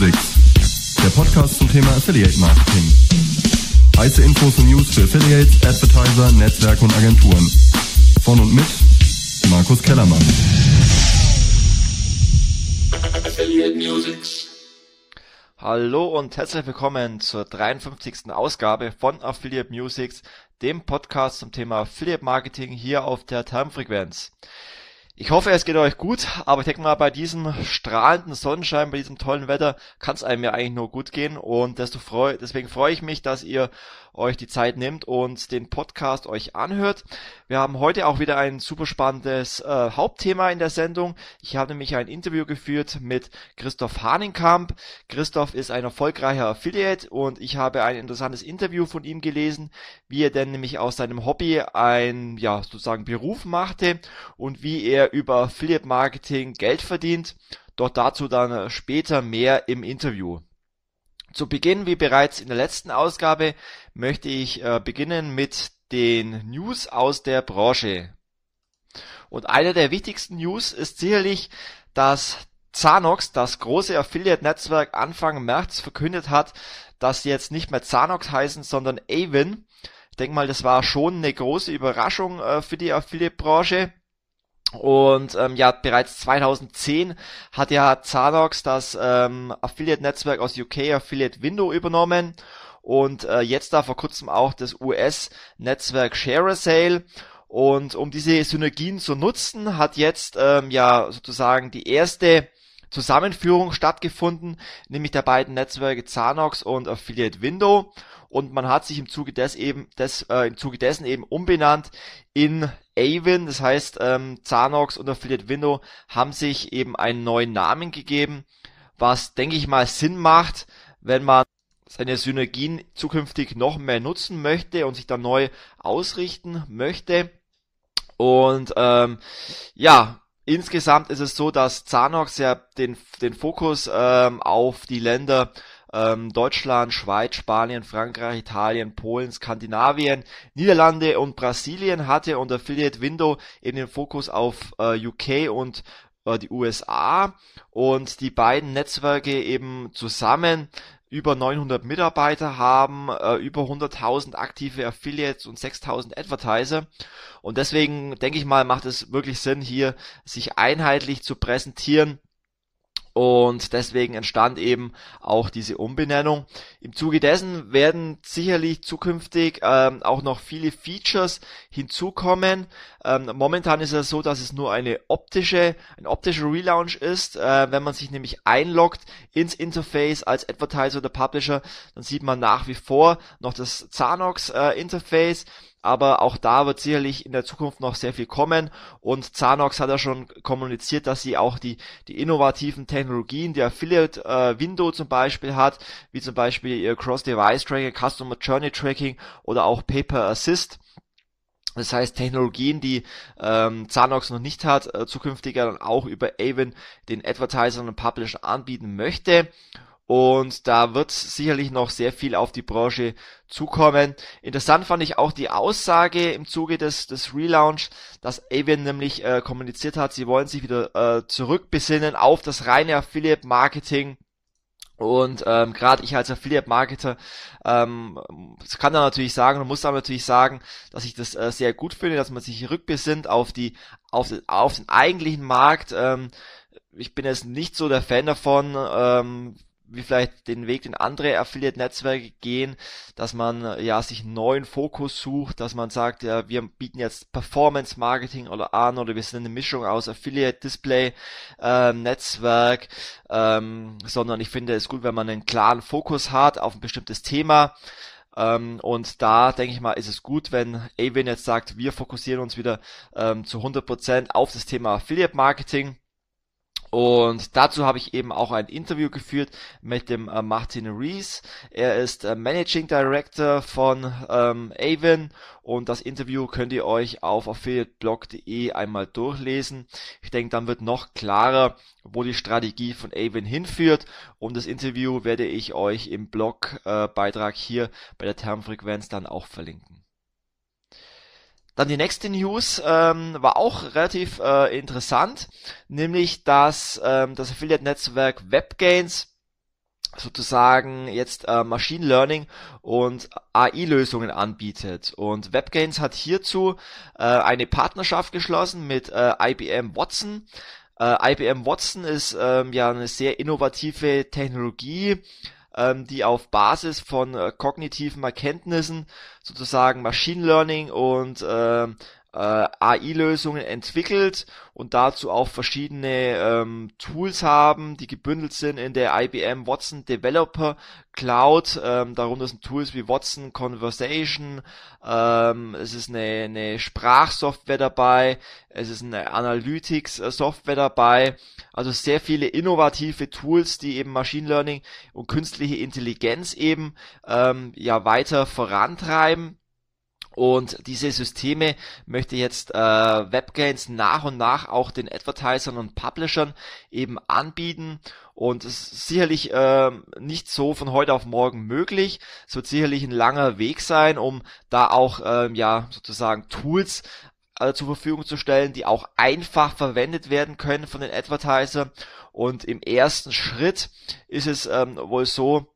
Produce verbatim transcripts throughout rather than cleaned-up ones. Musics, der Podcast zum Thema Affiliate Marketing. Heiße Infos und News für Affiliates, Advertiser, Netzwerke und Agenturen. Von und mit Markus Kellermann. Affiliate Musics. Hallo und herzlich willkommen zur dreiundfünfzigsten Ausgabe von Affiliate Musics, dem Podcast zum Thema Affiliate Marketing hier auf der Termfrequenz. Ich hoffe, es geht euch gut, aber ich denke mal, bei diesem strahlenden Sonnenschein, bei diesem tollen Wetter kann es einem ja eigentlich nur gut gehen und desto freu, deswegen freue ich mich, dass ihr euch die Zeit nehmt und den Podcast euch anhört. Wir haben heute auch wieder ein super spannendes äh, Hauptthema in der Sendung. Ich habe nämlich ein Interview geführt mit Christoph Hanenkamp. Christoph ist ein erfolgreicher Affiliate und ich habe ein interessantes Interview von ihm gelesen, wie er denn nämlich aus seinem Hobby ein, ja, sozusagen Beruf machte und wie er über Affiliate Marketing Geld verdient. Doch dazu dann später mehr im Interview. Zu Beginn, wie bereits in der letzten Ausgabe, möchte ich äh, beginnen mit den News aus der Branche. Und eine der wichtigsten News ist sicherlich, dass Zanox, das große Affiliate-Netzwerk, Anfang März verkündet hat, dass sie jetzt nicht mehr Zanox heißen, sondern Awin. Ich denke mal, das war schon eine große Überraschung äh, für die Affiliate-Branche. Und ähm, ja, bereits zweitausendzehn hat ja Zanox das ähm, Affiliate-Netzwerk aus U K Affiliate Window übernommen und äh, jetzt da vor kurzem auch das U S-Netzwerk ShareASale. Und um diese Synergien zu nutzen, hat jetzt ähm, ja sozusagen die erste Zusammenführung stattgefunden, nämlich der beiden Netzwerke Zanox und Affiliate Window. Und man hat sich im Zuge, des eben, des, äh, im Zuge dessen eben umbenannt in Awin. Das heißt, ähm, Zanox und Affiliate Window haben sich eben einen neuen Namen gegeben, was, denke ich mal, Sinn macht, wenn man seine Synergien zukünftig noch mehr nutzen möchte und sich dann neu ausrichten möchte. Und ähm, ja... Insgesamt ist es so, dass Zanox ja den, den Fokus ähm, auf die Länder ähm, Deutschland, Schweiz, Spanien, Frankreich, Italien, Polen, Skandinavien, Niederlande und Brasilien hatte und Affiliate Window eben den Fokus auf äh, U K und äh, die U S A und die beiden Netzwerke eben zusammen über neunhundert Mitarbeiter haben, äh, über hunderttausend aktive Affiliates und sechstausend Advertiser. Und deswegen, denke ich mal, macht es wirklich Sinn, hier sich einheitlich zu präsentieren. Und deswegen entstand eben auch diese Umbenennung. Im Zuge dessen werden sicherlich zukünftig ähm, auch noch viele Features hinzukommen. Ähm, momentan ist es so, dass es nur eine optische, ein optischer Relaunch ist. Äh, wenn man sich nämlich einloggt ins Interface als Advertiser oder Publisher, dann sieht man nach wie vor noch das Zanox äh, Interface. Aber auch da wird sicherlich in der Zukunft noch sehr viel kommen und Zanox hat ja schon kommuniziert, dass sie auch die, die innovativen Technologien, die Affiliate äh, Window zum Beispiel hat, wie zum Beispiel ihr Cross-Device-Tracking, Customer Journey Tracking oder auch Pay-Per-Assist. Das heißt, Technologien, die ähm, Zanox noch nicht hat, äh, zukünftiger dann auch über Awin den Advertisern und Publishern anbieten möchte. Und da wird sicherlich noch sehr viel auf die Branche zukommen. Interessant fand ich auch die Aussage im Zuge des, des Relaunch, dass Awin nämlich äh, kommuniziert hat, sie wollen sich wieder äh, zurückbesinnen auf das reine Affiliate-Marketing. Und ähm, gerade ich als Affiliate-Marketer ähm, kann da natürlich sagen und muss da natürlich sagen, dass ich das äh, sehr gut finde, dass man sich rückbesinnt auf die auf den, auf den eigentlichen Markt. Ähm, ich bin jetzt nicht so der Fan davon, ähm, wie vielleicht den Weg, den andere Affiliate-Netzwerke gehen, dass man ja sich einen neuen Fokus sucht, dass man sagt, ja, wir bieten jetzt Performance-Marketing oder an oder wir sind eine Mischung aus Affiliate-Display-Netzwerk, ähm, sondern ich finde es gut, wenn man einen klaren Fokus hat auf ein bestimmtes Thema. Und da, denke ich mal, ist es gut, wenn Awin jetzt sagt, wir fokussieren uns wieder ähm, zu hundert Prozent auf das Thema Affiliate-Marketing. Und dazu habe ich eben auch ein Interview geführt mit dem äh, Martin Rees. Er ist äh, Managing Director von ähm, Awin und das Interview könnt ihr euch auf affiliate blog punkt de einmal durchlesen. Ich denke, dann wird noch klarer, wo die Strategie von Awin hinführt und das Interview werde ich euch im Blogbeitrag äh, hier bei der Termfrequenz dann auch verlinken. Dann die nächste News ähm, war auch relativ äh, interessant, nämlich dass ähm, das Affiliate-Netzwerk Webgains sozusagen jetzt äh, Machine Learning und A I-Lösungen anbietet. Und Webgains hat hierzu äh, eine Partnerschaft geschlossen mit äh, I B M Watson. Äh, I B M Watson ist ähm, ja eine sehr innovative Technologie, ähm, die auf Basis von äh, kognitiven Erkenntnissen sozusagen Machine Learning und äh, A I-Lösungen entwickelt und dazu auch verschiedene ähm, Tools haben, die gebündelt sind in der I B M Watson Developer Cloud. Ähm, darunter sind Tools wie Watson Conversation, ähm, es ist eine, eine Sprachsoftware dabei, es ist eine Analytics-Software dabei, also sehr viele innovative Tools, die eben Machine Learning und künstliche Intelligenz eben ähm, ja weiter vorantreiben. Und diese Systeme möchte jetzt äh, Webgains nach und nach auch den Advertisern und Publishern eben anbieten. Und es ist sicherlich äh, nicht so von heute auf morgen möglich. Es wird sicherlich ein langer Weg sein, um da auch äh, ja sozusagen Tools äh, zur Verfügung zu stellen, die auch einfach verwendet werden können von den Advertisern. Und im ersten Schritt ist es ähm, wohl so,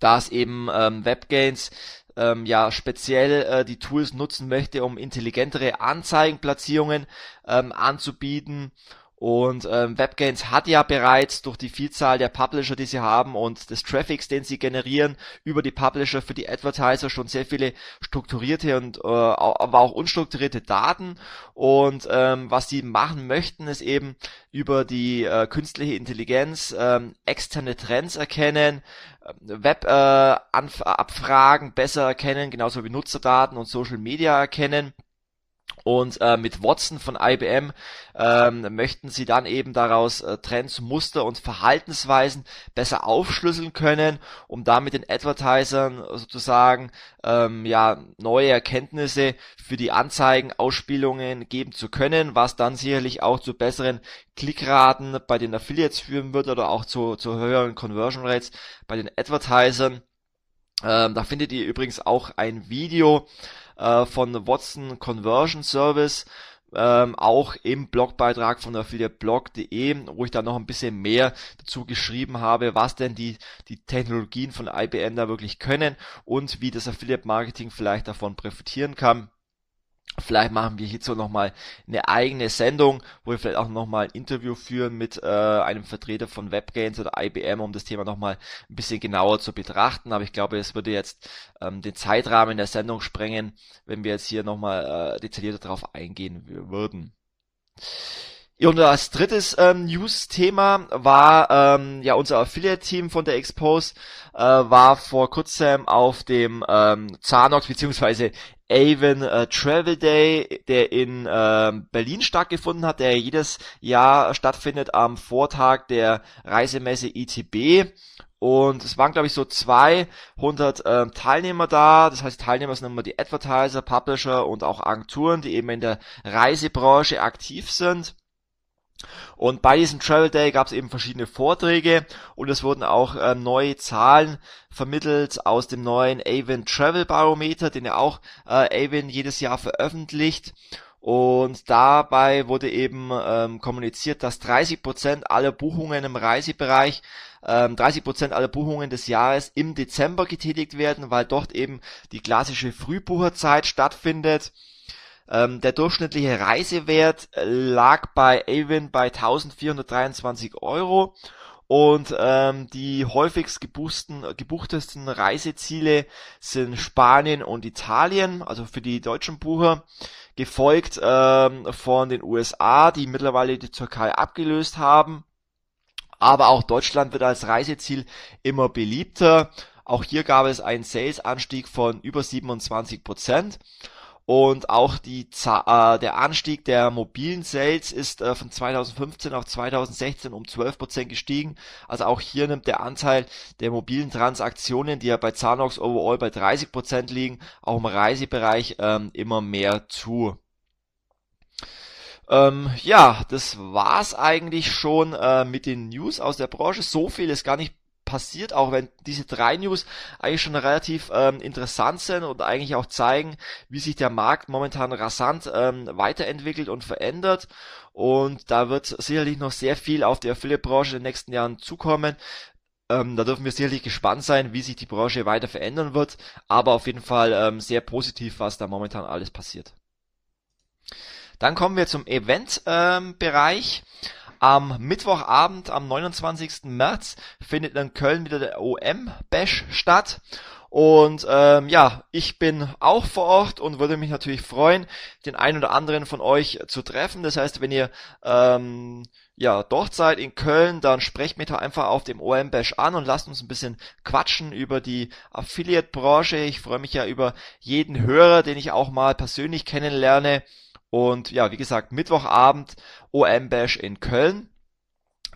dass eben ähm, Webgains Ähm, ja speziell äh, die Tools nutzen möchte, um intelligentere Anzeigenplatzierungen ähm, anzubieten. Und ähm, Webgains hat ja bereits durch die Vielzahl der Publisher, die sie haben und des Traffics, den sie generieren, über die Publisher für die Advertiser schon sehr viele strukturierte und äh, aber auch unstrukturierte Daten. Und ähm, was sie machen möchten, ist eben über die äh, künstliche Intelligenz ähm, externe Trends erkennen, Web-Abfragen äh, besser erkennen, genauso wie Nutzerdaten und Social Media erkennen. Und äh, mit Watson von I B M ähm, möchten sie dann eben daraus äh, Trends, Muster und Verhaltensweisen besser aufschlüsseln können, um damit den Advertisern sozusagen ähm, ja neue Erkenntnisse für die Anzeigenausspielungen geben zu können, was dann sicherlich auch zu besseren Klickraten bei den Affiliates führen wird oder auch zu, zu höheren Conversion Rates bei den Advertisern. Ähm, da findet ihr übrigens auch ein Video äh, von Watson Conversion Service, ähm, auch im Blogbeitrag von affiliate blog punkt de, wo ich da noch ein bisschen mehr dazu geschrieben habe, was denn die, die Technologien von I B M da wirklich können und wie das Affiliate Marketing vielleicht davon profitieren kann. Vielleicht machen wir hierzu nochmal eine eigene Sendung, wo wir vielleicht auch nochmal ein Interview führen mit äh, einem Vertreter von Webgains oder I B M, um das Thema nochmal ein bisschen genauer zu betrachten. Aber ich glaube, es würde jetzt ähm, den Zeitrahmen der Sendung sprengen, wenn wir jetzt hier nochmal äh, detaillierter darauf eingehen würden. Und das drittes ähm, News-Thema war, ähm, ja, unser Affiliate-Team von der Expose äh, war vor kurzem auf dem ähm, Zanox bzw. Awin äh, Travel Day, der in äh, Berlin stattgefunden hat, der jedes Jahr stattfindet am Vortag der Reisemesse I T B. Und es waren, glaube ich, so zweihundert äh, Teilnehmer da. Das heißt, Teilnehmer sind immer die Advertiser, Publisher und auch Agenturen, die eben in der Reisebranche aktiv sind. Und bei diesem Travel Day gab es eben verschiedene Vorträge und es wurden auch äh, neue Zahlen vermittelt aus dem neuen Awin Travel Barometer, den ja auch äh, Awin jedes Jahr veröffentlicht. Und dabei wurde eben ähm, kommuniziert, dass dreißig Prozent aller Buchungen im Reisebereich, ähm, dreißig Prozent aller Buchungen des Jahres im Dezember getätigt werden, weil dort eben die klassische Frühbucherzeit stattfindet. Der durchschnittliche Reisewert lag bei Awin bei eintausendvierhundertdreiundzwanzig Euro und ähm, die häufigst gebuchten, gebuchtesten Reiseziele sind Spanien und Italien, also für die deutschen Bucher, gefolgt ähm, von den U S A, die mittlerweile die Türkei abgelöst haben, aber auch Deutschland wird als Reiseziel immer beliebter. Auch hier gab es einen Sales-Anstieg von über siebenundzwanzig Prozent. Und auch die, äh, der Anstieg der mobilen Sales ist äh, von zweitausendfünfzehn auf zweitausendsechzehn um zwölf Prozent gestiegen. Also auch hier nimmt der Anteil der mobilen Transaktionen, die ja bei Zanox overall bei dreißig Prozent liegen, auch im Reisebereich ähm, immer mehr zu. Ähm, ja, das war's eigentlich schon äh, mit den News aus der Branche. So viel ist gar nicht passiert, auch wenn diese drei News eigentlich schon relativ ähm, interessant sind und eigentlich auch zeigen, wie sich der Markt momentan rasant ähm, weiterentwickelt und verändert. Und da wird sicherlich noch sehr viel auf die Affiliate-Branche in den nächsten Jahren zukommen. Ähm, da dürfen wir sicherlich gespannt sein, wie sich die Branche weiter verändern wird, aber auf jeden Fall ähm, sehr positiv, was da momentan alles passiert. Dann kommen wir zum Event-Bereich. Ähm, Am Mittwochabend, am neunundzwanzigsten März, findet in Köln wieder der O M-Bash statt. Und ähm, ja, ich bin auch vor Ort und würde mich natürlich freuen, den einen oder anderen von euch zu treffen. Das heißt, wenn ihr ähm, ja dort seid in Köln, dann sprecht mich da einfach auf dem O M-Bash an und lasst uns ein bisschen quatschen über die Affiliate-Branche. Ich freue mich ja über jeden Hörer, den ich auch mal persönlich kennenlerne. Und ja, wie gesagt, Mittwochabend O M-Bash in Köln.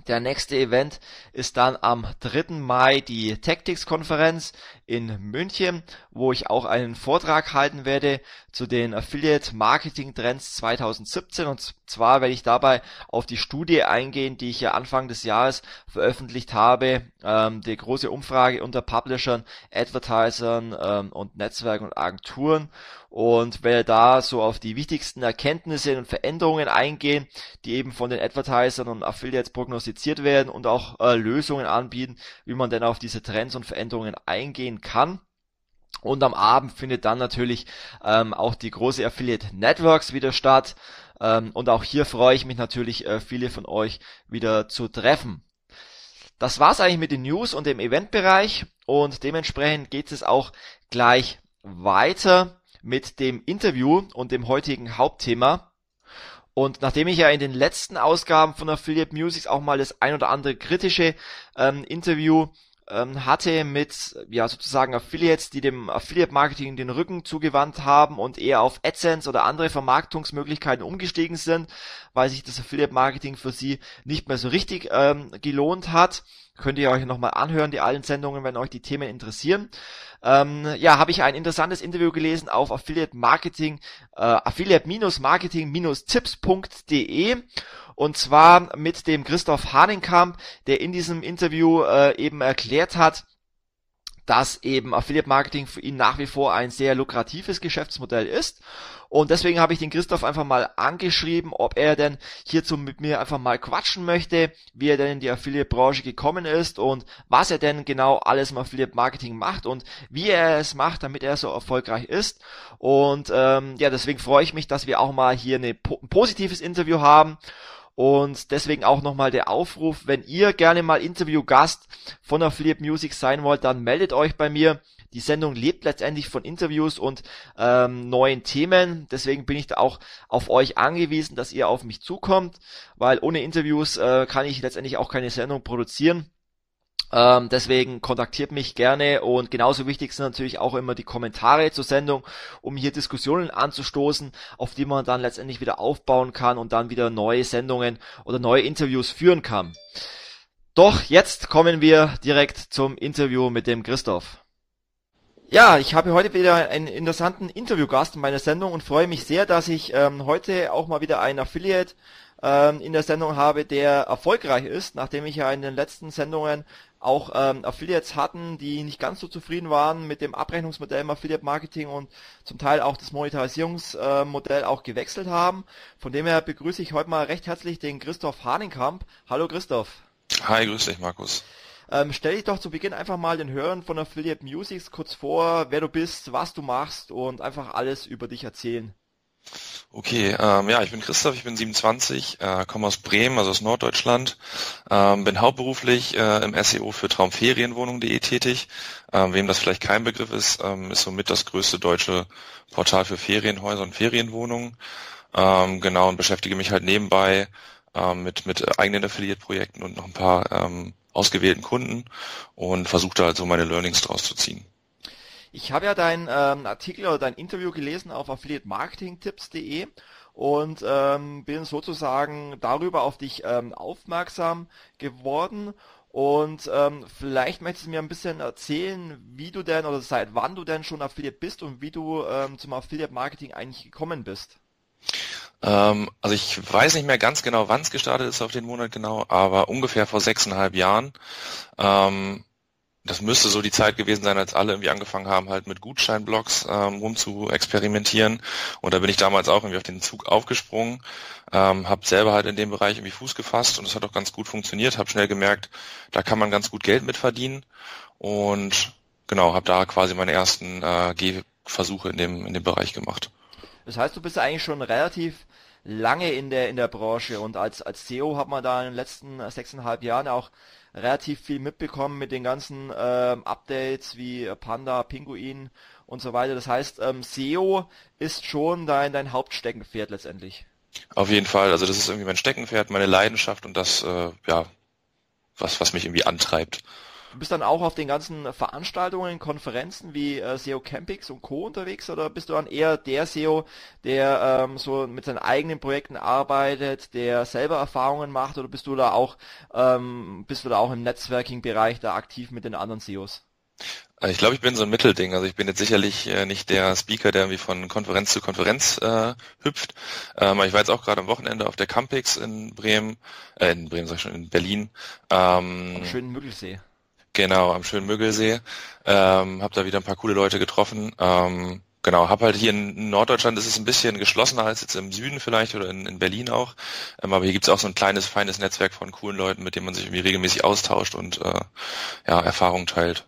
Der nächste Event ist dann am dritten Mai die Tactics-Konferenz in München, wo ich auch einen Vortrag halten werde zu den Affiliate-Marketing-Trends zweitausendsiebzehn. Und zwar werde ich dabei auf die Studie eingehen, die ich ja Anfang des Jahres veröffentlicht habe. Ähm, die große Umfrage unter Publishern, Advertisern ähm, und Netzwerken und Agenturen. Und werde da so auf die wichtigsten Erkenntnisse und Veränderungen eingehen, die eben von den Advertisern und Affiliates prognostiziert werden, und auch äh, Lösungen anbieten, wie man denn auf diese Trends und Veränderungen eingehen kann. Und am Abend findet dann natürlich ähm, auch die große Affiliate Networks wieder statt. Ähm, und auch hier freue ich mich natürlich, äh, viele von euch wieder zu treffen. Das war's eigentlich mit den News und dem Eventbereich. Und dementsprechend geht es auch gleich weiter mit dem Interview und dem heutigen Hauptthema. Und nachdem ich ja in den letzten Ausgaben von Affiliate Musics auch mal das ein oder andere kritische ähm, Interview ähm, hatte mit, ja, sozusagen Affiliates, die dem Affiliate Marketing den Rücken zugewandt haben und eher auf AdSense oder andere Vermarktungsmöglichkeiten umgestiegen sind, weil sich das Affiliate Marketing für sie nicht mehr so richtig ähm, gelohnt hat. Könnt ihr euch nochmal anhören, die alten Sendungen, wenn euch die Themen interessieren. Ähm, ja, habe ich ein interessantes Interview gelesen auf Affiliate-Marketing, äh, affiliate Marketing Tipps Punkt de, und zwar mit dem Christoph Hanenkamp, der in diesem Interview äh, eben erklärt hat, dass eben Affiliate Marketing für ihn nach wie vor ein sehr lukratives Geschäftsmodell ist. Und deswegen habe ich den Christoph einfach mal angeschrieben, ob er denn hierzu mit mir einfach mal quatschen möchte, wie er denn in die Affiliate-Branche gekommen ist und was er denn genau alles im Affiliate-Marketing macht und wie er es macht, damit er so erfolgreich ist. Und ähm, ja, deswegen freue ich mich, dass wir auch mal hier eine, ein positives Interview haben. Und deswegen auch nochmal der Aufruf, wenn ihr gerne mal Interviewgast von Affiliate Music sein wollt, dann meldet euch bei mir. Die Sendung lebt letztendlich von Interviews und ähm, neuen Themen. Deswegen bin ich da auch auf euch angewiesen, dass ihr auf mich zukommt, weil ohne Interviews äh, kann ich letztendlich auch keine Sendung produzieren. Ähm, deswegen kontaktiert mich gerne, und genauso wichtig sind natürlich auch immer die Kommentare zur Sendung, um hier Diskussionen anzustoßen, auf die man dann letztendlich wieder aufbauen kann und dann wieder neue Sendungen oder neue Interviews führen kann. Doch jetzt kommen wir direkt zum Interview mit dem Christoph. Ja, ich habe heute wieder einen interessanten Interviewgast in meiner Sendung und freue mich sehr, dass ich ähm, heute auch mal wieder einen Affiliate ähm, in der Sendung habe, der erfolgreich ist, nachdem ich ja in den letzten Sendungen auch ähm, Affiliates hatten, die nicht ganz so zufrieden waren mit dem Abrechnungsmodell im Affiliate Marketing und zum Teil auch das Monetarisierungsmodell äh, auch gewechselt haben. Von dem her begrüße ich heute mal recht herzlich den Christoph Hanenkamp. Hallo Christoph. Hi, grüß dich Markus. Ähm, stell dich doch zu Beginn einfach mal den Hörern von Affiliate Musics kurz vor, wer du bist, was du machst und einfach alles über dich erzählen. Okay, ähm, ja, ich bin Christoph, ich bin siebenundzwanzig, äh, komme aus Bremen, also aus Norddeutschland, ähm, bin hauptberuflich äh, im S E O für Traumferienwohnung punkt de tätig. Ähm, wem das vielleicht kein Begriff ist, ähm, ist somit das größte deutsche Portal für Ferienhäuser und Ferienwohnungen. Ähm, genau, und beschäftige mich halt nebenbei ähm, mit, mit eigenen Affiliate-Projekten und noch ein paar ähm, ausgewählten Kunden und versuche da halt so meine Learnings draus zu ziehen. Ich habe ja deinen ähm, Artikel oder dein Interview gelesen auf affiliate Marketing Tipps punkt de und ähm, bin sozusagen darüber auf dich ähm, aufmerksam geworden, und ähm, vielleicht möchtest du mir ein bisschen erzählen, wie du denn oder seit wann du denn schon Affiliate bist und wie du ähm, zum Affiliate Marketing eigentlich gekommen bist. Ähm, also ich weiß nicht mehr ganz genau, wann es gestartet ist auf den Monat genau, aber ungefähr vor sechseinhalb Jahren. Ähm, das müsste so die Zeit gewesen sein, als alle irgendwie angefangen haben, halt mit Gutscheinblogs ähm, rum zu experimentieren. Und da bin ich damals auch irgendwie auf den Zug aufgesprungen, ähm, habe selber halt in dem Bereich irgendwie Fuß gefasst und es hat auch ganz gut funktioniert. Habe schnell gemerkt, da kann man ganz gut Geld mit verdienen und genau, habe da quasi meine ersten äh, Gehversuche in dem in dem Bereich gemacht. Das heißt, du bist eigentlich schon relativ lange in der in der Branche und als als S E O hat man da in den letzten sechseinhalb Jahren auch relativ viel mitbekommen mit den ganzen ähm, Updates wie Panda, Pinguin und so weiter. Das heißt, ähm, S E O ist schon dein, dein Hauptsteckenpferd letztendlich. Auf jeden Fall. Also das ist irgendwie mein Steckenpferd, meine Leidenschaft und das, äh, ja, was, was mich irgendwie antreibt. Du bist dann auch auf den ganzen Veranstaltungen, Konferenzen wie äh, S E O Campix und Co. unterwegs oder bist du dann eher der S E O, der ähm, so mit seinen eigenen Projekten arbeitet, der selber Erfahrungen macht oder bist du da auch ähm, bist du da auch im Netzwerking-Bereich da aktiv mit den anderen S E Os? Ich glaube, ich bin so ein Mittelding. Also ich bin jetzt sicherlich äh, nicht der Speaker, der irgendwie von Konferenz zu Konferenz äh, hüpft. Ähm, ich war jetzt auch gerade am Wochenende auf der Campix in Bremen, äh, in Bremen sag ich schon, in Berlin. Ähm, am schönen Müggelsee. Genau, am schönen Müggelsee. Ähm, hab da wieder ein paar coole Leute getroffen. Ähm, genau, hab halt hier in Norddeutschland, ist es ein bisschen geschlossener als jetzt im Süden vielleicht oder in, in Berlin auch. Ähm, aber hier gibt's auch so ein kleines, feines Netzwerk von coolen Leuten, mit dem man sich irgendwie regelmäßig austauscht und äh, ja, Erfahrungen teilt.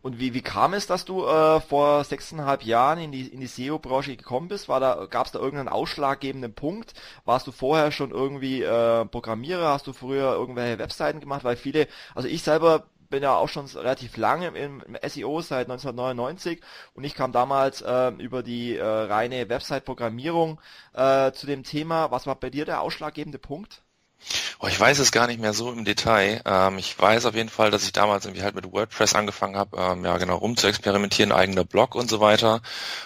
Und wie, wie kam es, dass du äh, vor sechseinhalb Jahren in die, in die S E O-Branche gekommen bist? War da, gab es da irgendeinen ausschlaggebenden Punkt? Warst du vorher schon irgendwie äh, Programmierer? Hast du früher irgendwelche Webseiten gemacht? Weil viele, also ich selber bin ja auch schon relativ lange im S E O seit neunzehnhundertneunundneunzig und ich kam damals äh, über die äh, reine Website-Programmierung äh, zu dem Thema. Was war bei dir der ausschlaggebende Punkt? Oh, ich weiß es gar nicht mehr so im Detail. Ähm, ich weiß auf jeden Fall, dass ich damals irgendwie halt mit WordPress angefangen habe, ähm, ja genau, rum zu experimentieren, eigener Blog und so weiter.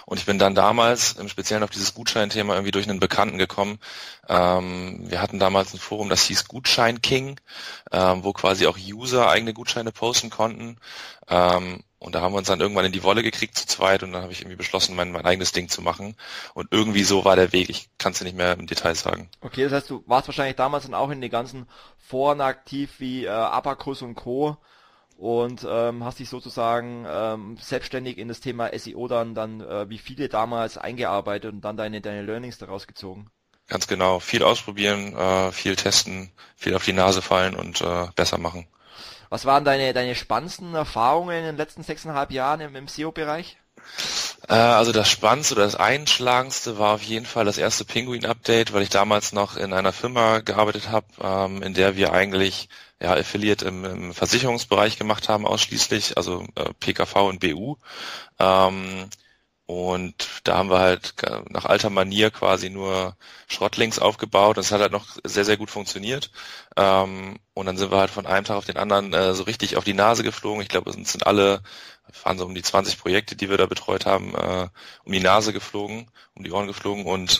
Und ich bin dann damals im Speziellen auf dieses Gutscheinthema irgendwie durch einen Bekannten gekommen. Ähm, wir hatten damals ein Forum, das hieß Gutschein King, ähm, wo quasi auch User eigene Gutscheine posten konnten. Ähm, Und da haben wir uns dann irgendwann in die Wolle gekriegt zu zweit und dann habe ich irgendwie beschlossen, mein, mein eigenes Ding zu machen. Und irgendwie so war der Weg. Ich kann es dir nicht mehr im Detail sagen. Okay, das heißt, du warst wahrscheinlich damals dann auch in den ganzen Foren aktiv wie äh, Abacus und Co. und ähm, hast dich sozusagen ähm, selbstständig in das Thema S E O dann, dann äh, wie viele damals eingearbeitet und dann deine, deine Learnings daraus gezogen. Ganz genau. Viel ausprobieren, äh, viel testen, viel auf die Nase fallen und äh, besser machen. Was waren deine deine spannendsten Erfahrungen in den letzten sechseinhalb Jahren im, im S E O-Bereich? Äh, also das Spannendste oder das Einschlagendste war auf jeden Fall das erste Pinguin-Update, weil ich damals noch in einer Firma gearbeitet habe, ähm, in der wir eigentlich ja Affiliate im, im Versicherungsbereich gemacht haben ausschließlich, also äh, P K V und B U. Ähm, Und da haben wir halt nach alter Manier quasi nur Schrottlinks aufgebaut. Das hat halt noch sehr, sehr gut funktioniert. Und dann sind wir halt von einem Tag auf den anderen so richtig auf die Nase geflogen. Ich glaube, es sind alle, waren so um die zwanzig Projekte, die wir da betreut haben, um die Nase geflogen, um die Ohren geflogen. Und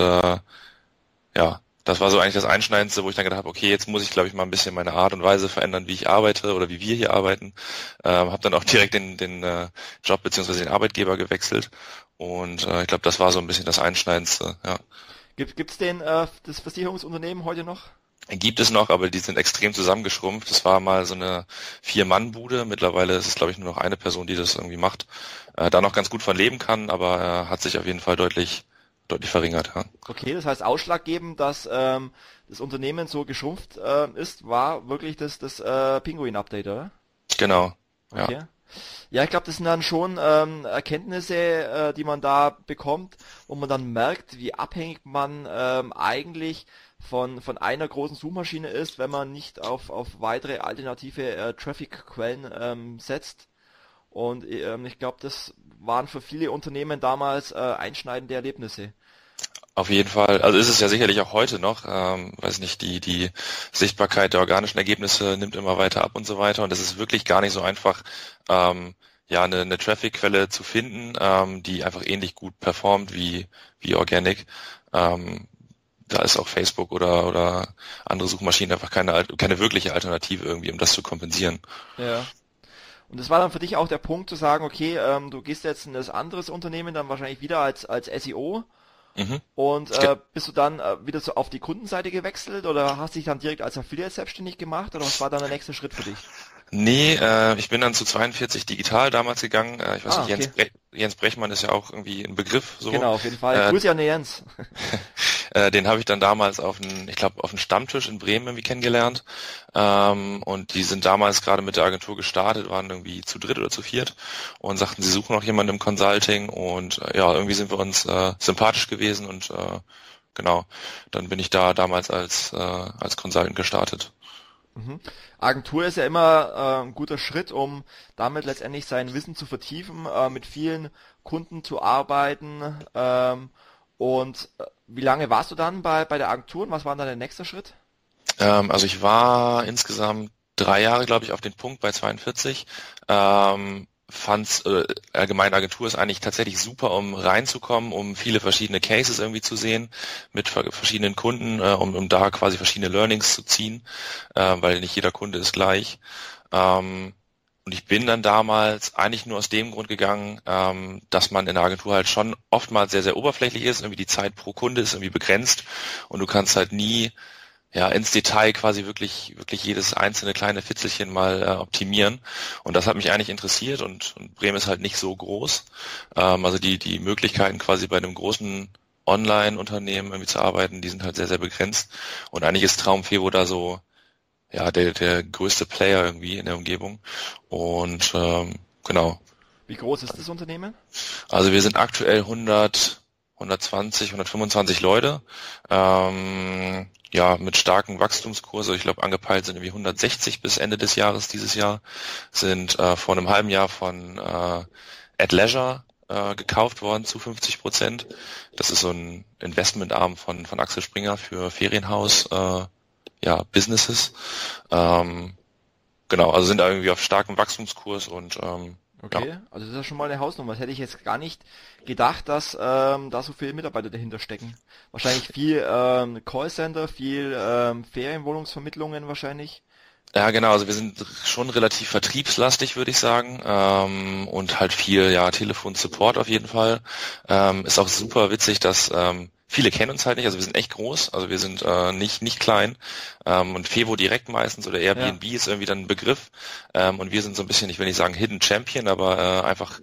ja, das war so eigentlich das Einschneidendste, wo ich dann gedacht habe, okay, jetzt muss ich, glaube ich, mal ein bisschen meine Art und Weise verändern, wie ich arbeite oder wie wir hier arbeiten. Habe dann auch direkt den, den Job beziehungsweise den Arbeitgeber gewechselt. Und äh, ich glaube, das war so ein bisschen das Einschneidendste, ja. Gibt gibt's denn äh, das Versicherungsunternehmen heute noch? Gibt es noch, aber die sind extrem zusammengeschrumpft. Das war mal so eine Vier-Mann-Bude. Mittlerweile ist es, glaube ich, nur noch eine Person, die das irgendwie macht. Äh, da noch ganz gut von leben kann, aber äh, hat sich auf jeden Fall deutlich deutlich verringert. Ja. Okay, das heißt ausschlaggebend, dass ähm, das Unternehmen so geschrumpft äh, ist, war wirklich das, das äh, Pinguin-Update, oder? Genau, ja. Okay. Ja, ich glaube, das sind dann schon ähm, Erkenntnisse, äh, die man da bekommt, wo man dann merkt, wie abhängig man ähm, eigentlich von von einer großen Suchmaschine ist, wenn man nicht auf auf weitere alternative äh, Traffic-Quellen ähm, setzt. Und ähm, ich glaube, das waren für viele Unternehmen damals äh, einschneidende Erlebnisse. Auf jeden Fall, also ist es ja sicherlich auch heute noch, ähm, weiß nicht, die die Sichtbarkeit der organischen Ergebnisse nimmt immer weiter ab und so weiter und es ist wirklich gar nicht so einfach, ähm, ja, eine, eine Traffic-Quelle zu finden, ähm, die einfach ähnlich gut performt wie wie Organic. Ähm, da ist auch Facebook oder oder andere Suchmaschinen einfach keine keine wirkliche Alternative irgendwie, um das zu kompensieren. Ja. Und das war dann für dich auch der Punkt zu sagen, okay, ähm, du gehst jetzt in das anderes Unternehmen dann wahrscheinlich wieder als als S E O. Mhm. Und äh, bist du dann äh, wieder so auf die Kundenseite gewechselt oder hast dich dann direkt als Affiliate selbstständig gemacht oder was war dann der nächste Schritt für dich? Nee, äh, ich bin dann zu zweiundvierzig Digital damals gegangen. Äh, ich weiß ah, nicht, Jens, okay. Brech, Jens Brechmann ist ja auch irgendwie ein Begriff. So. Genau, auf jeden Fall. Äh, Grüße an den Jens. äh, den habe ich dann damals auf einen, ich glaube, auf einen Stammtisch in Bremen irgendwie kennengelernt. Ähm, und die sind damals gerade mit der Agentur gestartet, waren irgendwie zu dritt oder zu viert und sagten, sie suchen noch jemanden im Consulting. Und äh, ja, irgendwie sind wir uns äh, sympathisch gewesen und äh, genau, dann bin ich da damals als äh, als Consultant gestartet. Mhm. Agentur ist ja immer äh, ein guter Schritt, um damit letztendlich sein Wissen zu vertiefen, äh, mit vielen Kunden zu arbeiten. Ähm, und äh, wie lange warst du dann bei, bei der Agentur und was war dann der nächste Schritt? Ähm, also ich war insgesamt drei Jahre, glaube ich, auf den Punkt bei zweiundvierzig. Ähm, fand's, äh, allgemeine Agentur ist eigentlich tatsächlich super, um reinzukommen, um viele verschiedene Cases irgendwie zu sehen mit ver- verschiedenen Kunden, äh, um, um da quasi verschiedene Learnings zu ziehen, äh, weil nicht jeder Kunde ist gleich. Ähm, und ich bin dann damals eigentlich nur aus dem Grund gegangen, ähm, dass man in der Agentur halt schon oftmals sehr, sehr oberflächlich ist, irgendwie die Zeit pro Kunde ist irgendwie begrenzt und du kannst halt nie ja ins Detail quasi wirklich wirklich jedes einzelne kleine Fitzelchen mal äh, optimieren, und das hat mich eigentlich interessiert, und, und Bremen ist halt nicht so groß, ähm, also die die Möglichkeiten quasi bei einem großen Online-Unternehmen irgendwie zu arbeiten, die sind halt sehr, sehr begrenzt, und eigentlich ist Traumfevo da so ja der der größte Player irgendwie in der Umgebung, und ähm, genau. Wie groß ist das Unternehmen? Also wir sind aktuell hundert, hundertzwanzig, hundertfünfundzwanzig Leute, ähm, ja, mit starken Wachstumskurse. Ich glaube, angepeilt sind irgendwie hundertsechzig bis Ende des Jahres dieses Jahr, sind äh, vor einem halben Jahr von äh, At Leisure äh, gekauft worden zu fünfzig Prozent. Das ist so ein Investmentarm von von Axel Springer für Ferienhaus, äh, ja, Businesses. Ähm, genau, also sind irgendwie auf starkem Wachstumskurs und ähm, okay, ja. Also das ist ja schon mal eine Hausnummer. Das hätte ich jetzt gar nicht gedacht, dass ähm, da so viele Mitarbeiter dahinter stecken. Wahrscheinlich viel ähm, Callcenter, viel ähm, Ferienwohnungsvermittlungen wahrscheinlich. Ja, genau. Also wir sind schon relativ vertriebslastig, würde ich sagen, ähm, und halt viel ja Telefonsupport auf jeden Fall. Ähm, ist auch super witzig, dass ähm, viele kennen uns halt nicht. Also wir sind echt groß. Also wir sind äh, nicht nicht klein. Ähm, und Fevo direkt meistens oder Airbnb ja. Ist irgendwie dann ein Begriff. Ähm, und wir sind so ein bisschen, ich will nicht sagen Hidden Champion, aber äh, einfach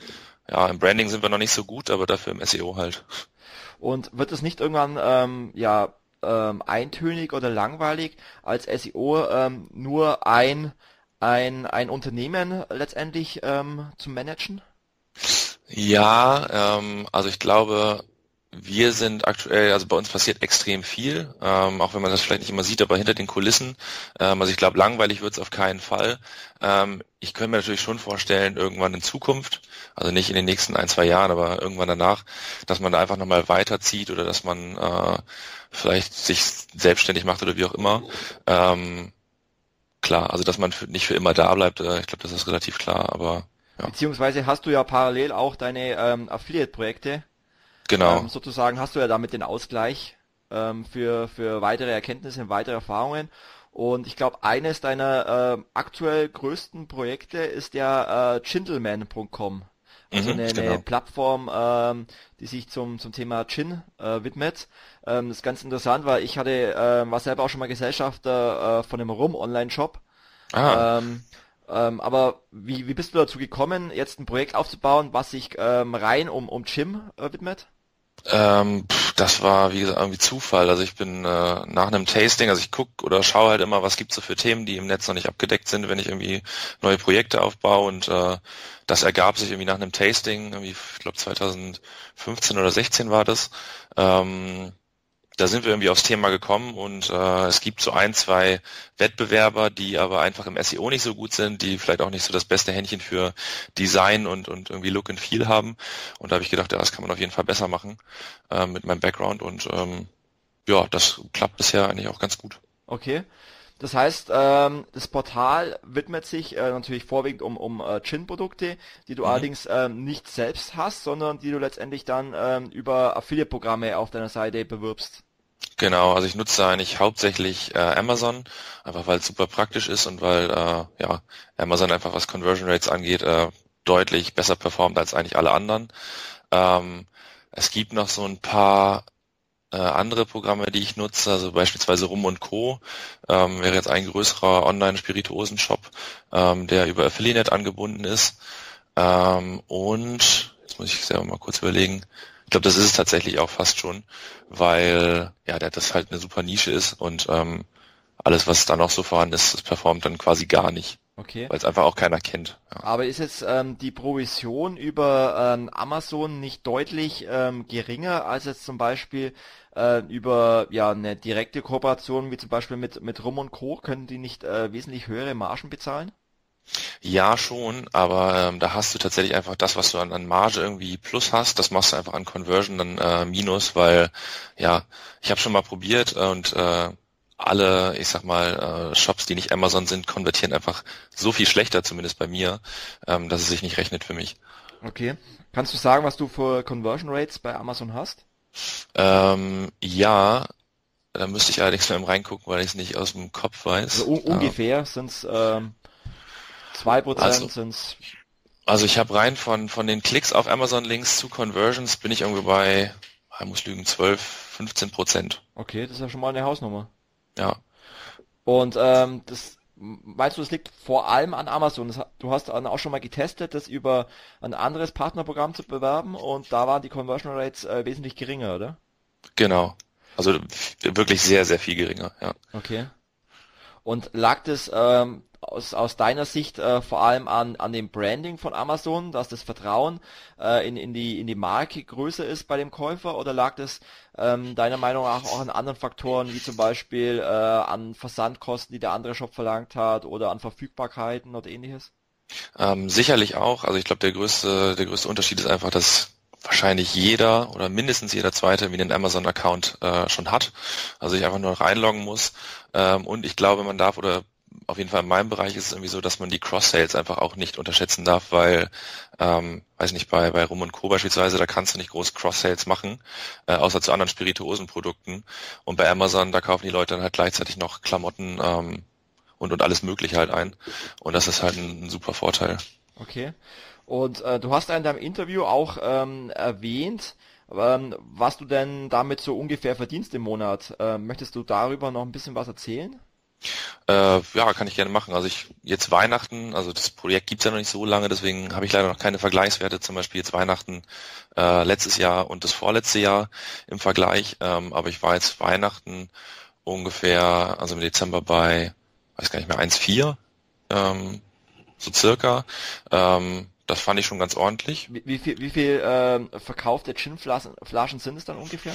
ja im Branding sind wir noch nicht so gut, aber dafür im S E O halt. Und wird es nicht irgendwann ähm, ja Ähm, eintönig oder langweilig, als S E O ähm, nur ein ein ein Unternehmen letztendlich ähm, zu managen? Ja, ähm, also ich glaube, wir sind aktuell, also bei uns passiert extrem viel, ähm, auch wenn man das vielleicht nicht immer sieht, aber hinter den Kulissen. Ähm, also ich glaube, langweilig wird es auf keinen Fall. Ähm, ich könnte mir natürlich schon vorstellen, irgendwann in Zukunft, also nicht in den nächsten ein, zwei Jahren, aber irgendwann danach, dass man da einfach nochmal weiterzieht oder dass man äh, vielleicht sich selbstständig macht oder wie auch immer. Ähm, klar, also dass man für, nicht für immer da bleibt, äh, ich glaube, das ist relativ klar. Aber ja. Beziehungsweise hast du ja parallel auch deine ähm, Affiliate-Projekte. Genau. Ähm, sozusagen hast du ja damit den Ausgleich ähm, für für weitere Erkenntnisse und weitere Erfahrungen. Und ich glaube, eines deiner äh, aktuell größten Projekte ist ja äh, Gintleman Punkt com. Also mhm, eine, genau. eine Plattform, ähm, die sich zum zum Thema Gin äh, widmet. Ähm, das ist ganz interessant, weil ich hatte, äh, war selber auch schon mal Gesellschafter äh, von einem Rum-Online-Shop. Ah. Ähm, Ähm, aber wie, wie bist du dazu gekommen, jetzt ein Projekt aufzubauen, was sich ähm, rein um um Gym äh, widmet? Ähm, pff, das war, wie gesagt, irgendwie Zufall. Also ich bin äh, nach einem Tasting, also ich gucke oder schaue halt immer, was gibt's so für Themen, die im Netz noch nicht abgedeckt sind, wenn ich irgendwie neue Projekte aufbaue, und äh, das ergab sich irgendwie nach einem Tasting, irgendwie, ich glaube zwanzig fünfzehn oder sechzehn war das. Ähm, Da sind wir irgendwie aufs Thema gekommen, und äh, es gibt so ein, zwei Wettbewerber, die aber einfach im S E O nicht so gut sind, die vielleicht auch nicht so das beste Händchen für Design und und irgendwie Look and Feel haben. Und da habe ich gedacht, ja, das kann man auf jeden Fall besser machen äh, mit meinem Background. Und ähm, ja, das klappt bisher eigentlich auch ganz gut. Okay, das heißt, ähm, das Portal widmet sich äh, natürlich vorwiegend um um äh, Gin-Produkte, die du mhm. allerdings ähm, nicht selbst hast, sondern die du letztendlich dann ähm, über Affiliate-Programme auf deiner Seite bewirbst. Genau, also ich nutze eigentlich hauptsächlich äh, Amazon, einfach weil es super praktisch ist und weil äh, ja Amazon einfach, was Conversion Rates angeht, äh, deutlich besser performt als eigentlich alle anderen. Ähm, es gibt noch so ein paar äh, andere Programme, die ich nutze, also beispielsweise Rum und Co. Ähm, wäre jetzt ein größerer Online-Spirituosen-Shop, ähm, der über Affiliate angebunden ist. Ähm, und jetzt muss ich selber mal kurz überlegen. Ich glaube, das ist es tatsächlich auch fast schon, weil ja, das halt eine super Nische ist und ähm, alles, was da noch so vorhanden ist, das performt dann quasi gar nicht. Okay. Weil es einfach auch keiner kennt. Ja. Aber ist jetzt ähm, die Provision über ähm, Amazon nicht deutlich ähm, geringer als jetzt zum Beispiel äh, über ja eine direkte Kooperation wie zum Beispiel mit mit Rum und Co? Können die nicht äh, wesentlich höhere Margen bezahlen? Ja, schon, aber ähm, da hast du tatsächlich einfach das, was du an, an Marge irgendwie plus hast, das machst du einfach an Conversion dann äh, minus, weil ja, ich habe schon mal probiert und äh, alle, ich sag mal, äh, Shops, die nicht Amazon sind, konvertieren einfach so viel schlechter, zumindest bei mir, ähm, dass es sich nicht rechnet für mich. Okay. Kannst du sagen, was du für Conversion Rates bei Amazon hast? Ähm, ja, da müsste ich allerdings mal reingucken, weil ich es nicht aus dem Kopf weiß. Also un- ungefähr ähm, sind es... Ähm zwei Prozent also, sind's. Also ich habe rein von von den Klicks auf Amazon-Links zu Conversions bin ich irgendwie bei, ich muss lügen, zwölf, fünfzehn Prozent. Okay, das ist ja schon mal eine Hausnummer. Ja. Und ähm, das, meinst du, das liegt vor allem an Amazon? Das, du hast auch schon mal getestet, das über ein anderes Partnerprogramm zu bewerben und da waren die Conversion Rates äh, wesentlich geringer, oder? Genau. Also wirklich sehr, sehr viel geringer, ja. Okay. Und lag das... Ähm, Aus, aus deiner Sicht äh, vor allem an, an dem Branding von Amazon, dass das Vertrauen äh, in, in, die, in die Marke größer ist bei dem Käufer, oder lag das ähm, deiner Meinung nach auch an anderen Faktoren, wie zum Beispiel äh, an Versandkosten, die der andere Shop verlangt hat, oder an Verfügbarkeiten oder ähnliches? Ähm, sicherlich auch. Also ich glaube, der größte, der größte Unterschied ist einfach, dass wahrscheinlich jeder oder mindestens jeder zweite wie einen Amazon-Account äh, schon hat. Also ich einfach nur noch einloggen muss. Ähm, und ich glaube, man darf oder auf jeden Fall in meinem Bereich ist es irgendwie so, dass man die Cross-Sales einfach auch nicht unterschätzen darf, weil, ähm, weiß nicht, bei, bei Rum und Co. beispielsweise, da kannst du nicht groß Cross-Sales machen, äh, außer zu anderen Spirituosenprodukten. Und bei Amazon, da kaufen die Leute dann halt gleichzeitig noch Klamotten ähm, und, und alles Mögliche halt ein. Und das ist halt ein, ein super Vorteil. Okay. Und äh, du hast in deinem Interview auch ähm, erwähnt, ähm, was du denn damit so ungefähr verdienst im Monat. Äh, möchtest du darüber noch ein bisschen was erzählen? Äh, ja, kann ich gerne machen. Also ich jetzt Weihnachten, also das Projekt gibt's ja noch nicht so lange, deswegen habe ich leider noch keine Vergleichswerte, zum Beispiel jetzt Weihnachten äh, letztes Jahr und das vorletzte Jahr im Vergleich. Ähm, aber ich war jetzt Weihnachten ungefähr, also im Dezember bei, weiß gar nicht mehr, eins Komma vier, ähm, so circa. Ähm, das fand ich schon ganz ordentlich. Wie, wie viel, wie viel äh, verkaufte Gin-Flaschen sind es dann ungefähr?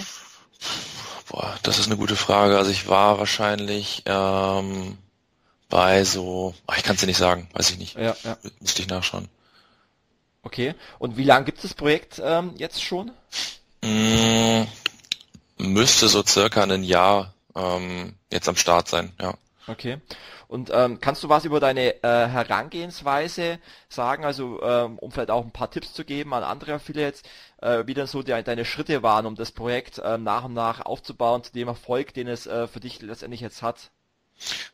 Boah, das ist eine gute Frage. Also ich war wahrscheinlich ähm, bei so, ach, ich kann es dir nicht sagen, weiß ich nicht. Ja, ja. Müsste ich nachschauen. Okay, und wie lange gibt es das Projekt ähm, jetzt schon? Mm, müsste so circa ein Jahr ähm, jetzt am Start sein, ja. Okay, und ähm, kannst du was über deine äh, Herangehensweise sagen, also ähm, um vielleicht auch ein paar Tipps zu geben an andere Affiliates, äh, wie denn so die, deine Schritte waren, um das Projekt äh, nach und nach aufzubauen zu dem Erfolg, den es äh, für dich letztendlich jetzt hat?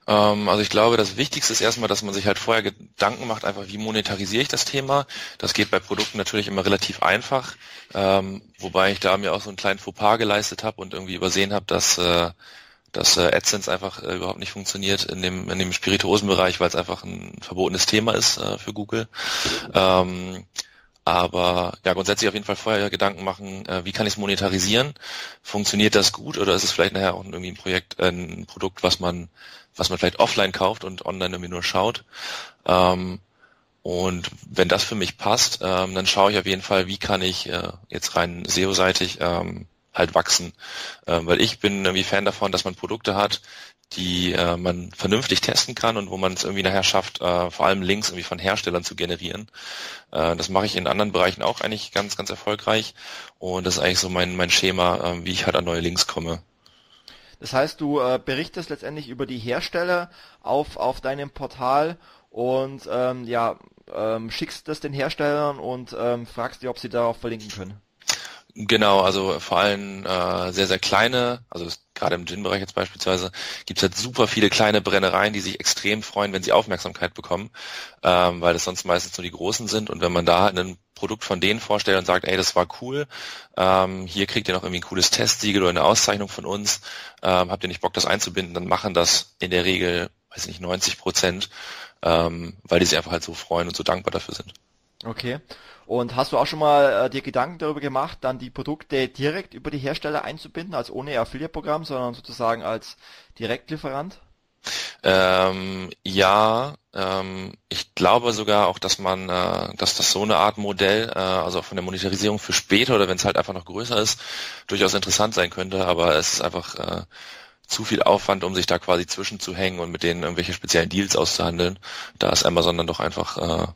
Also ich glaube, das Wichtigste ist erstmal, dass man sich halt vorher Gedanken macht, einfach wie monetarisiere ich das Thema. Das geht bei Produkten natürlich immer relativ einfach, wobei ich da mir auch so einen kleinen Fauxpas geleistet habe und irgendwie übersehen habe, dass dass AdSense einfach überhaupt nicht funktioniert in dem in dem Spirituosenbereich, weil es einfach ein verbotenes Thema ist für Google. Ähm, Aber ja, grundsätzlich auf jeden Fall vorher Gedanken machen, äh, wie kann ich es monetarisieren? Funktioniert das gut oder ist es vielleicht nachher auch irgendwie ein Projekt, äh, ein Produkt, was man, was man vielleicht offline kauft und online irgendwie nur schaut? Ähm, und wenn das für mich passt, ähm, dann schaue ich auf jeden Fall, wie kann ich äh, jetzt rein S E O-seitig ähm, halt wachsen. Ähm, weil ich bin irgendwie Fan davon, dass man Produkte hat, die äh, man vernünftig testen kann und wo man es irgendwie nachher schafft, äh, vor allem Links irgendwie von Herstellern zu generieren. Äh, das mache ich in anderen Bereichen auch eigentlich ganz, ganz erfolgreich und das ist eigentlich so mein mein Schema, äh, wie ich halt an neue Links komme. Das heißt, du äh, berichtest letztendlich über die Hersteller auf auf deinem Portal und ähm, ja ähm, schickst das den Herstellern und ähm, fragst die, ob sie darauf verlinken können. Genau, also vor allem äh, sehr, sehr kleine, also das, gerade im Gin-Bereich jetzt beispielsweise, gibt es halt super viele kleine Brennereien, die sich extrem freuen, wenn sie Aufmerksamkeit bekommen, ähm, weil das sonst meistens nur die Großen sind. Und wenn man da ein Produkt von denen vorstellt und sagt, ey, das war cool, ähm, hier kriegt ihr noch irgendwie ein cooles Testsiegel oder eine Auszeichnung von uns, ähm, habt ihr nicht Bock, das einzubinden, dann machen das in der Regel, weiß nicht, neunzig Prozent, ähm, weil die sich einfach halt so freuen und so dankbar dafür sind. Okay. Und hast du auch schon mal äh, dir Gedanken darüber gemacht, dann die Produkte direkt über die Hersteller einzubinden, also ohne Affiliate-Programm, sondern sozusagen als Direktlieferant? Ähm, ja, ähm, ich glaube sogar auch, dass man, äh, dass das so eine Art Modell, äh, also auch von der Monetarisierung für später oder wenn es halt einfach noch größer ist, durchaus interessant sein könnte, aber es ist einfach äh, zu viel Aufwand, um sich da quasi zwischenzuhängen und mit denen irgendwelche speziellen Deals auszuhandeln. Da ist Amazon dann doch einfach... Äh,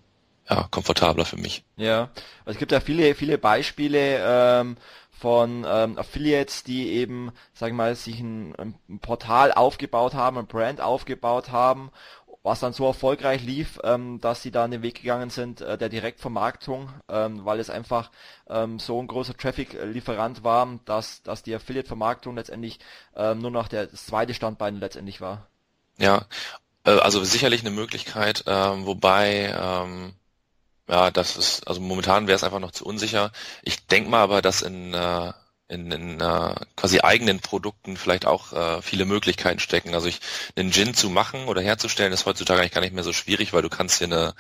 ja, komfortabler für mich. Ja, also es gibt ja viele, viele Beispiele ähm, von ähm, Affiliates, die eben, sagen wir mal, sich ein, ein Portal aufgebaut haben, ein Brand aufgebaut haben, was dann so erfolgreich lief, ähm, dass sie da den Weg gegangen sind äh, der Direktvermarktung, ähm, weil es einfach ähm, so ein großer Traffic-Lieferant war, dass, dass die Affiliate-Vermarktung letztendlich ähm, nur noch der, das zweite Standbein letztendlich war. Ja, äh, also sicherlich eine Möglichkeit, ähm, wobei... Ähm Ja, das ist, also momentan wäre es einfach noch zu unsicher. Ich denke mal aber, dass in, äh, in, in äh, quasi eigenen Produkten vielleicht auch äh, viele Möglichkeiten stecken. Also ich, einen Gin zu machen oder herzustellen, ist heutzutage eigentlich gar nicht mehr so schwierig, weil du kannst dir eine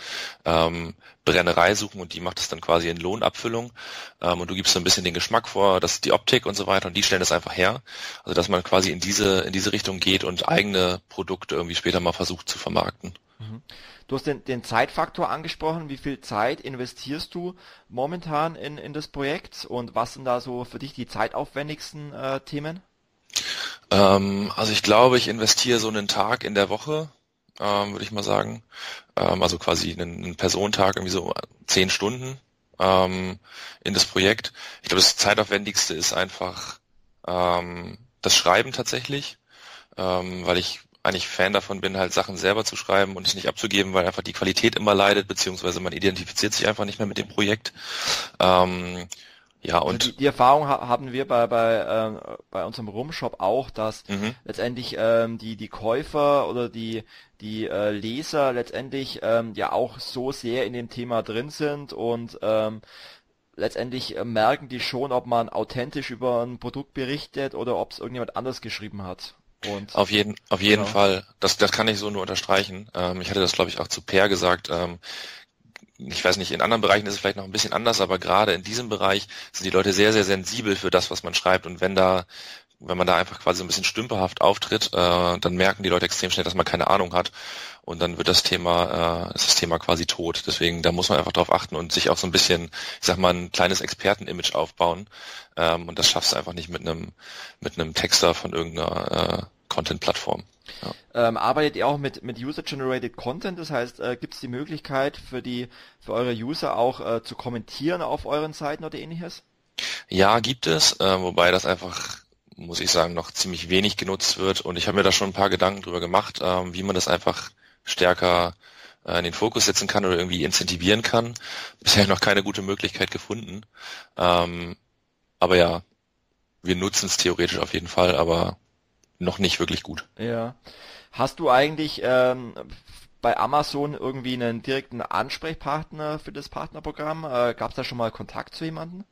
ähm, Brennerei suchen und die macht das dann quasi in Lohnabfüllung. Ähm, und du gibst so ein bisschen den Geschmack vor, das die Optik und so weiter und die stellen das einfach her. Also dass man quasi in diese, in diese Richtung geht und eigene Produkte irgendwie später mal versucht zu vermarkten. Mhm. Du hast den, den Zeitfaktor angesprochen, wie viel Zeit investierst du momentan in, in das Projekt und was sind da so für dich die zeitaufwendigsten äh, Themen? Ähm, also ich glaube, ich investiere so einen Tag in der Woche, ähm, würde ich mal sagen, ähm, also quasi einen, einen Personentag, irgendwie so zehn Stunden ähm, in das Projekt. Ich glaube, das zeitaufwendigste ist einfach ähm, das Schreiben tatsächlich, ähm, weil ich eigentlich Fan davon bin, halt Sachen selber zu schreiben und es nicht abzugeben, weil einfach die Qualität immer leidet, beziehungsweise man identifiziert sich einfach nicht mehr mit dem Projekt. Ähm, ja und also die, die Erfahrung ha- haben wir bei bei, äh, bei unserem Rumshop auch, dass mhm. letztendlich ähm, die die Käufer oder die die äh, Leser letztendlich ähm, ja auch so sehr in dem Thema drin sind und ähm, letztendlich äh, merken die schon, ob man authentisch über ein Produkt berichtet oder ob es irgendjemand anders geschrieben hat. Und auf jeden, auf jeden genau. Fall. Das, das kann ich so nur unterstreichen. Ähm, ich hatte das, glaube ich, auch zu Per gesagt. Ähm, ich weiß nicht, in anderen Bereichen ist es vielleicht noch ein bisschen anders, aber gerade in diesem Bereich sind die Leute sehr, sehr sensibel für das, was man schreibt. Und wenn da, wenn man da einfach quasi so ein bisschen stümperhaft auftritt, äh, dann merken die Leute extrem schnell, dass man keine Ahnung hat. Und dann wird das Thema, äh, ist das Thema quasi tot. Deswegen, da muss man einfach drauf achten und sich auch so ein bisschen, ich sag mal, ein kleines Experten-Image aufbauen. Ähm, und das schaffst du einfach nicht mit einem, mit einem Texter von irgendeiner, äh, Content-Plattform. Ja. Ähm, arbeitet ihr auch mit, mit User-Generated Content? Das heißt, äh, gibt es die Möglichkeit für die, für eure User auch äh, zu kommentieren auf euren Seiten oder ähnliches? Ja, gibt es, äh, wobei das einfach, muss ich sagen, noch ziemlich wenig genutzt wird und ich habe mir da schon ein paar Gedanken drüber gemacht, ähm, wie man das einfach stärker äh, in den Fokus setzen kann oder irgendwie incentivieren kann. Bisher noch keine gute Möglichkeit gefunden. Ähm, aber ja, wir nutzen es theoretisch auf jeden Fall, aber noch nicht wirklich gut. Ja. Hast du eigentlich ähm, bei Amazon irgendwie einen direkten Ansprechpartner für das Partnerprogramm? Äh, Gab es da schon mal Kontakt zu jemandem?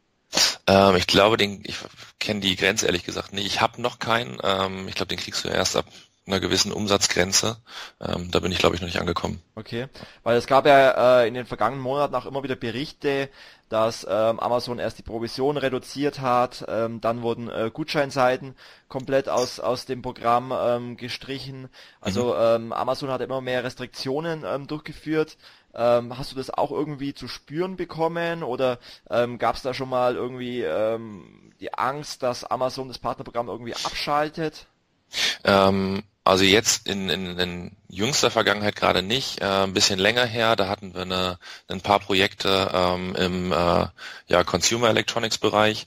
Ähm, ich glaube, den, ich kenne die Grenze ehrlich gesagt nicht. Ich habe noch keinen. Ähm, ich glaube, den kriegst du erst ab einer gewissen Umsatzgrenze. Ähm, da bin ich, glaube ich, noch nicht angekommen. Okay, weil es gab ja äh, in den vergangenen Monaten auch immer wieder Berichte, dass ähm, Amazon erst die Provision reduziert hat, ähm, dann wurden äh, Gutscheinseiten komplett aus aus dem Programm ähm, gestrichen. Also mhm. ähm, Amazon hat immer mehr Restriktionen ähm, durchgeführt. Ähm, hast du das auch irgendwie zu spüren bekommen oder ähm, gab es da schon mal irgendwie ähm, die Angst, dass Amazon das Partnerprogramm irgendwie abschaltet? Ähm, also jetzt in, in, in jüngster Vergangenheit gerade nicht, äh, ein bisschen länger her, da hatten wir eine, ein paar Projekte ähm, im äh, ja, Consumer Electronics Bereich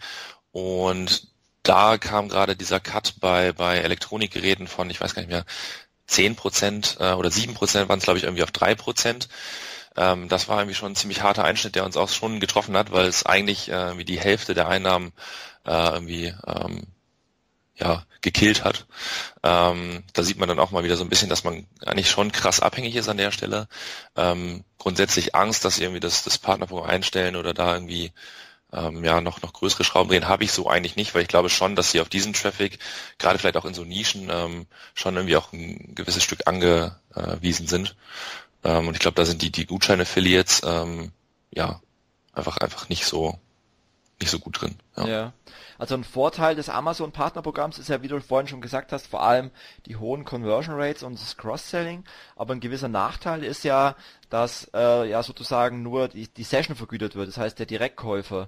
und da kam gerade dieser Cut bei, bei Elektronikgeräten von, ich weiß gar nicht mehr, zehn Prozent äh, oder sieben Prozent waren es, glaube ich, irgendwie auf drei Prozent. ähm, das war irgendwie schon ein ziemlich harter Einschnitt, der uns auch schon getroffen hat, weil es eigentlich äh, wie die Hälfte der Einnahmen äh, irgendwie ähm, ja gekillt hat. Ähm, da sieht man dann auch mal wieder so ein bisschen, dass man eigentlich schon krass abhängig ist an der Stelle. Ähm, grundsätzlich Angst, dass irgendwie das, das Partnerprogramm einstellen oder da irgendwie ähm, ja noch noch größere Schrauben drehen, habe ich so eigentlich nicht, weil ich glaube schon, dass sie auf diesen Traffic, gerade vielleicht auch in so Nischen, ähm, schon irgendwie auch ein gewisses Stück angewiesen sind. Ähm, und ich glaube, da sind die die Gutschein-Affiliates ähm, ja einfach einfach nicht so nicht so gut drin. Ja. Ja. Also ein Vorteil des Amazon-Partnerprogramms ist ja, wie du vorhin schon gesagt hast, vor allem die hohen Conversion Rates und das Cross-Selling. Aber ein gewisser Nachteil ist ja, dass äh, ja sozusagen nur die, die Session vergütet wird, das heißt der Direktkäufer.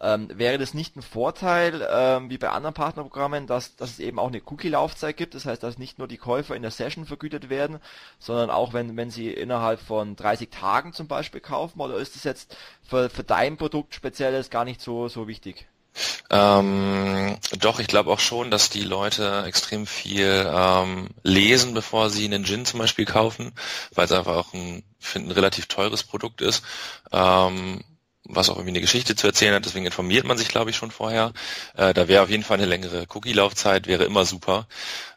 Ähm, wäre das nicht ein Vorteil, ähm, wie bei anderen Partnerprogrammen, dass, dass es eben auch eine Cookie-Laufzeit gibt, das heißt, dass nicht nur die Käufer in der Session vergütet werden, sondern auch wenn, wenn sie innerhalb von dreißig Tagen zum Beispiel kaufen, oder ist das jetzt für, für dein Produkt speziell gar nicht so, so wichtig? Ähm, doch, ich glaube auch schon, dass die Leute extrem viel ähm, lesen, bevor sie einen Gin zum Beispiel kaufen, weil es einfach auch ein, find, ein relativ teures Produkt ist, ähm, was auch irgendwie eine Geschichte zu erzählen hat, deswegen informiert man sich, glaube ich, schon vorher. Äh, da wäre auf jeden Fall eine längere Cookie-Laufzeit, wäre immer super.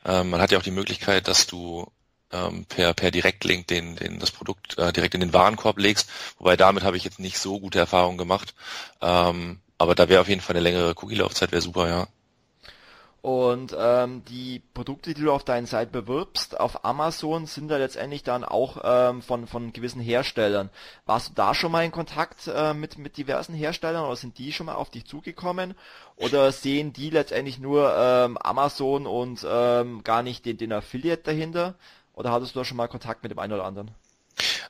Ähm, man hat ja auch die Möglichkeit, dass du ähm, per per Direktlink den den das Produkt äh, direkt in den Warenkorb legst, wobei damit habe ich jetzt nicht so gute Erfahrungen gemacht. Ähm, Aber da wäre auf jeden Fall eine längere Cookie-Laufzeit, wäre super, ja. Und ähm, die Produkte, die du auf deinen Seiten bewirbst, auf Amazon, sind ja letztendlich dann auch ähm, von von gewissen Herstellern. Warst du da schon mal in Kontakt äh, mit mit diversen Herstellern oder sind die schon mal auf dich zugekommen? Oder sehen die letztendlich nur ähm, Amazon und ähm, gar nicht den, den Affiliate dahinter? Oder hattest du da schon mal Kontakt mit dem einen oder anderen?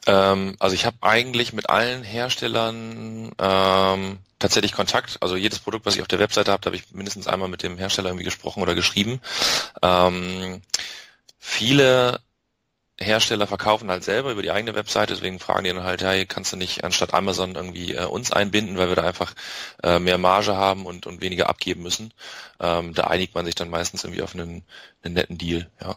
Ähm, also ich habe eigentlich mit allen Herstellern ähm, tatsächlich Kontakt. Also jedes Produkt, was ich auf der Webseite habe, da habe ich mindestens einmal mit dem Hersteller irgendwie gesprochen oder geschrieben. Ähm, viele Hersteller verkaufen halt selber über die eigene Webseite, deswegen fragen die dann halt, ja, hier kannst du nicht anstatt Amazon irgendwie äh, uns einbinden, weil wir da einfach äh, mehr Marge haben und, und weniger abgeben müssen. Ähm, da einigt man sich dann meistens irgendwie auf einen, einen netten Deal. Ja.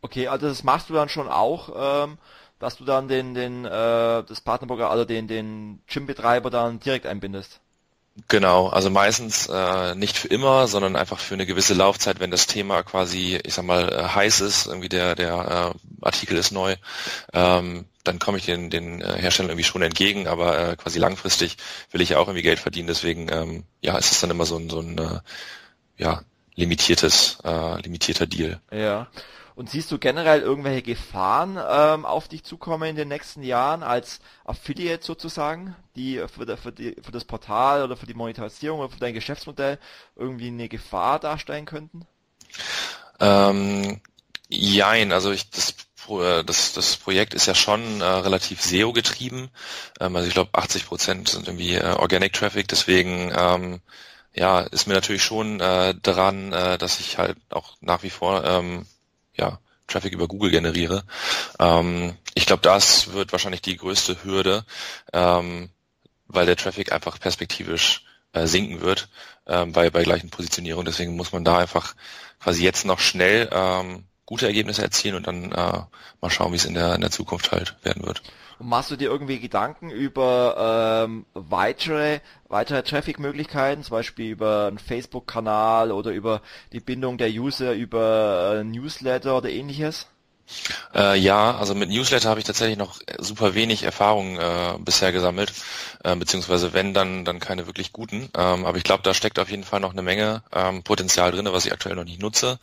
Okay, also das machst du dann schon auch, ähm dass du dann den den äh, das Partnerprogramm, also den den Gym-Betreiber dann direkt einbindest. Genau, also meistens äh, nicht für immer, sondern einfach für eine gewisse Laufzeit, wenn das Thema quasi, ich sag mal, äh, heiß ist, irgendwie der der äh, Artikel ist neu, ähm, dann komme ich den den Herstellern irgendwie schon entgegen, aber äh, quasi langfristig will ich ja auch irgendwie Geld verdienen, deswegen ähm, ja, ist es dann immer so ein so ein äh, ja limitiertes äh, limitierter Deal. Ja. Und siehst du generell irgendwelche Gefahren ähm, auf dich zukommen in den nächsten Jahren als Affiliate sozusagen, die für, für, die, für das Portal oder für die Monetarisierung oder für dein Geschäftsmodell irgendwie eine Gefahr darstellen könnten? Ähm, jein, also ich, das, das, das Projekt ist ja schon äh, relativ S E O-getrieben. Ähm, also ich glaube achtzig Prozent sind irgendwie äh, Organic Traffic, deswegen... Ähm, ja, ist mir natürlich schon äh, daran, äh, dass ich halt auch nach wie vor ähm, ja, Traffic über Google generiere. Ähm, ich glaube, das wird wahrscheinlich die größte Hürde, ähm, weil der Traffic einfach perspektivisch äh, sinken wird ähm, bei, bei gleichen Positionierungen. Deswegen muss man da einfach quasi jetzt noch schnell ähm, gute Ergebnisse erzielen und dann äh, mal schauen, wie es in der, in der Zukunft halt werden wird. Und machst du dir irgendwie Gedanken über ähm, weitere, weitere Traffic-Möglichkeiten, zum Beispiel über einen Facebook-Kanal oder über die Bindung der User, über äh, Newsletter oder ähnliches? Äh, ja, also mit Newsletter habe ich tatsächlich noch super wenig Erfahrung äh, bisher gesammelt, äh, beziehungsweise wenn, dann dann keine wirklich guten. Ähm, aber ich glaube, da steckt auf jeden Fall noch eine Menge ähm, Potenzial drin, was ich aktuell noch nicht nutze.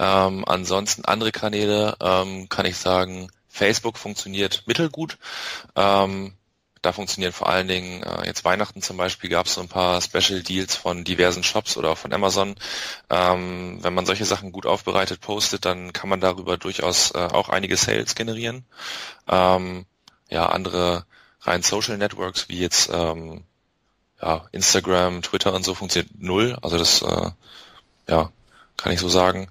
Ähm, ansonsten andere Kanäle, ähm, kann ich sagen, Facebook funktioniert mittelgut. Ähm, da funktionieren vor allen Dingen, äh, jetzt Weihnachten zum Beispiel, gab es so ein paar Special Deals von diversen Shops oder auch von Amazon. Ähm, wenn man solche Sachen gut aufbereitet postet, dann kann man darüber durchaus äh, auch einige Sales generieren. Ähm, ja, andere rein Social Networks wie jetzt ähm, ja, Instagram, Twitter und so funktioniert null. Also das äh, ja, kann ich so sagen.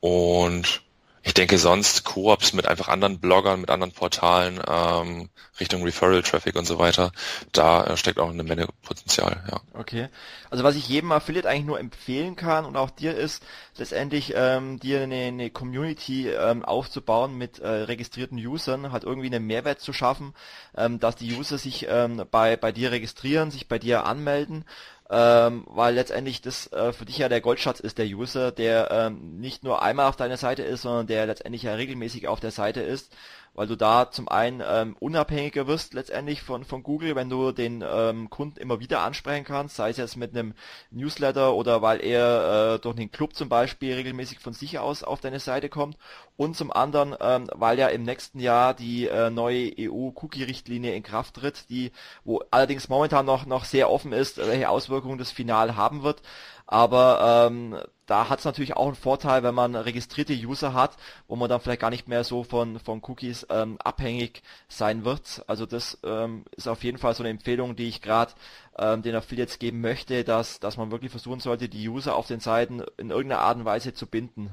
Und Ich denke sonst Koops mit einfach anderen Bloggern, mit anderen Portalen, ähm, Richtung Referral-Traffic und so weiter, da äh, steckt auch eine Menge Potenzial, ja. Okay, also was ich jedem Affiliate eigentlich nur empfehlen kann und auch dir ist, letztendlich ähm, dir eine, eine Community ähm, aufzubauen mit äh, registrierten Usern, halt irgendwie einen Mehrwert zu schaffen, ähm, dass die User sich ähm, bei, bei dir registrieren, sich bei dir anmelden. Ähm, weil letztendlich das äh, für dich ja der Goldschatz ist, der User, der ähm, nicht nur einmal auf deiner Seite ist, sondern der letztendlich ja regelmäßig auf der Seite ist, weil du da zum einen ähm, unabhängiger wirst letztendlich von, von Google, wenn du den ähm, Kunden immer wieder ansprechen kannst, sei es jetzt mit einem Newsletter oder weil er äh, durch den Club zum Beispiel regelmäßig von sich aus auf deine Seite kommt, und zum anderen, ähm, weil ja im nächsten Jahr die äh, neue E U-Cookie-Richtlinie in Kraft tritt, die, wo allerdings momentan noch, noch sehr offen ist, welche Auswirkungen das final haben wird. Aber ähm, da hat es natürlich auch einen Vorteil, wenn man registrierte User hat, wo man dann vielleicht gar nicht mehr so von, von Cookies ähm, abhängig sein wird. Also das ähm, ist auf jeden Fall so eine Empfehlung, die ich gerade ähm, den Affiliates geben möchte, dass, dass man wirklich versuchen sollte, die User auf den Seiten in irgendeiner Art und Weise zu binden.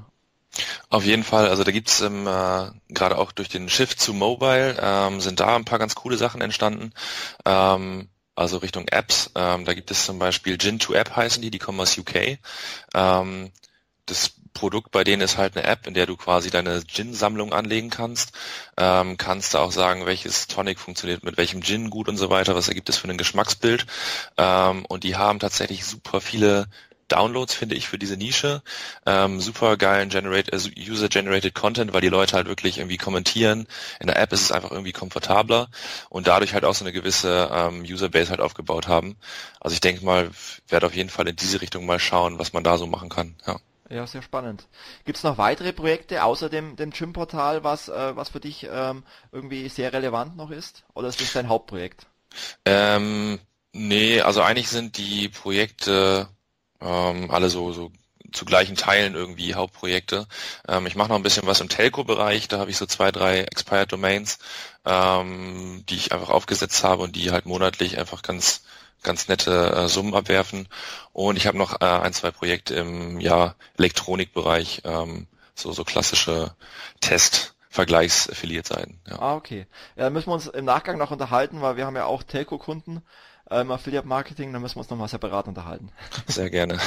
Auf jeden Fall, also da gibt's ähm, äh, gerade auch durch den Shift zu Mobile ähm, sind da ein paar ganz coole Sachen entstanden. Ähm, Also Richtung Apps, ähm, da gibt es zum Beispiel Gin to App heißen die, die kommen aus U K. Ähm, das Produkt bei denen ist halt eine App, in der du quasi deine Gin-Sammlung anlegen kannst. Ähm, kannst da auch sagen, welches Tonic funktioniert mit welchem Gin gut und so weiter, was ergibt es für ein Geschmacksbild. Ähm, und die haben tatsächlich super viele Downloads, finde ich, für diese Nische. Ähm, super geilen generate, also User-Generated Content, weil die Leute halt wirklich irgendwie kommentieren. In der App ist es einfach irgendwie komfortabler und dadurch halt auch so eine gewisse ähm, User-Base halt aufgebaut haben. Also ich denke mal, werde auf jeden Fall in diese Richtung mal schauen, was man da so machen kann. Ja, ja, sehr spannend. Gibt es noch weitere Projekte außer dem, dem Gym-Portal, was, äh, was für dich ähm, irgendwie sehr relevant noch ist? Oder ist das dein Hauptprojekt? Ähm, nee, also eigentlich sind die Projekte Ähm, alle so, so zu gleichen Teilen irgendwie Hauptprojekte. Ähm, ich mache noch ein bisschen was im Telco-Bereich, da habe ich so zwei, drei Expired Domains, ähm, die ich einfach aufgesetzt habe und die halt monatlich einfach ganz ganz nette äh, Summen abwerfen. Und ich habe noch äh, ein, zwei Projekte im ja, Elektronikbereich, ähm, so, so klassische Test- Vergleichs-Affiliate-Seiten. Ja. Ah, okay. Ja, da müssen wir uns im Nachgang noch unterhalten, weil wir haben ja auch Telco-Kunden im Affiliate-Marketing, da müssen wir uns nochmal separat unterhalten. Sehr gerne.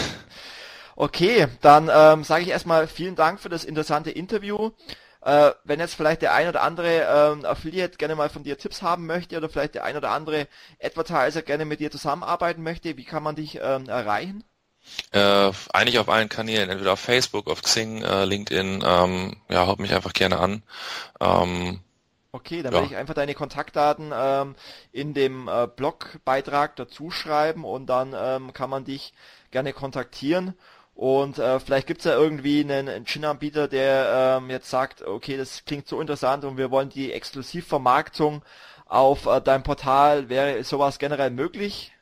Okay, dann ähm, sage ich erstmal vielen Dank für das interessante Interview. Äh, wenn jetzt vielleicht der ein oder andere ähm, Affiliate gerne mal von dir Tipps haben möchte oder vielleicht der ein oder andere Advertiser gerne mit dir zusammenarbeiten möchte, wie kann man dich ähm, erreichen? Äh, eigentlich auf allen Kanälen, entweder auf Facebook, auf Xing, äh, LinkedIn, ähm, ja, haut mich einfach gerne an. Ähm, Okay, dann ja. werde ich einfach deine Kontaktdaten ähm, in dem äh, Blogbeitrag dazu schreiben und dann ähm, kann man dich gerne kontaktieren. Und äh, vielleicht gibt es ja irgendwie einen, einen Gin-Anbieter, der ähm, jetzt sagt, okay, das klingt so interessant und wir wollen die Exklusivvermarktung auf äh, deinem Portal. Wäre sowas generell möglich?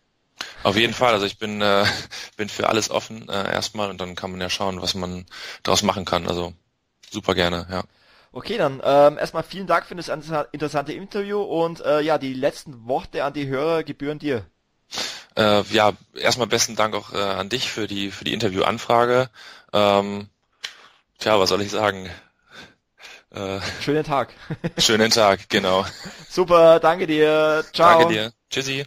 Auf jeden Fall, also ich bin äh, bin für alles offen äh, erstmal und dann kann man ja schauen, was man daraus machen kann. Also super gerne, ja. Okay, dann ähm, erstmal vielen Dank für das interessante Interview und äh, ja, die letzten Worte an die Hörer gebühren dir. Äh, ja, erstmal besten Dank auch äh, an dich für die für die Interviewanfrage. Ähm, tja, was soll ich sagen? Äh, schönen Tag. Schönen Tag, genau. Super, danke dir. Ciao. Danke dir. Tschüssi.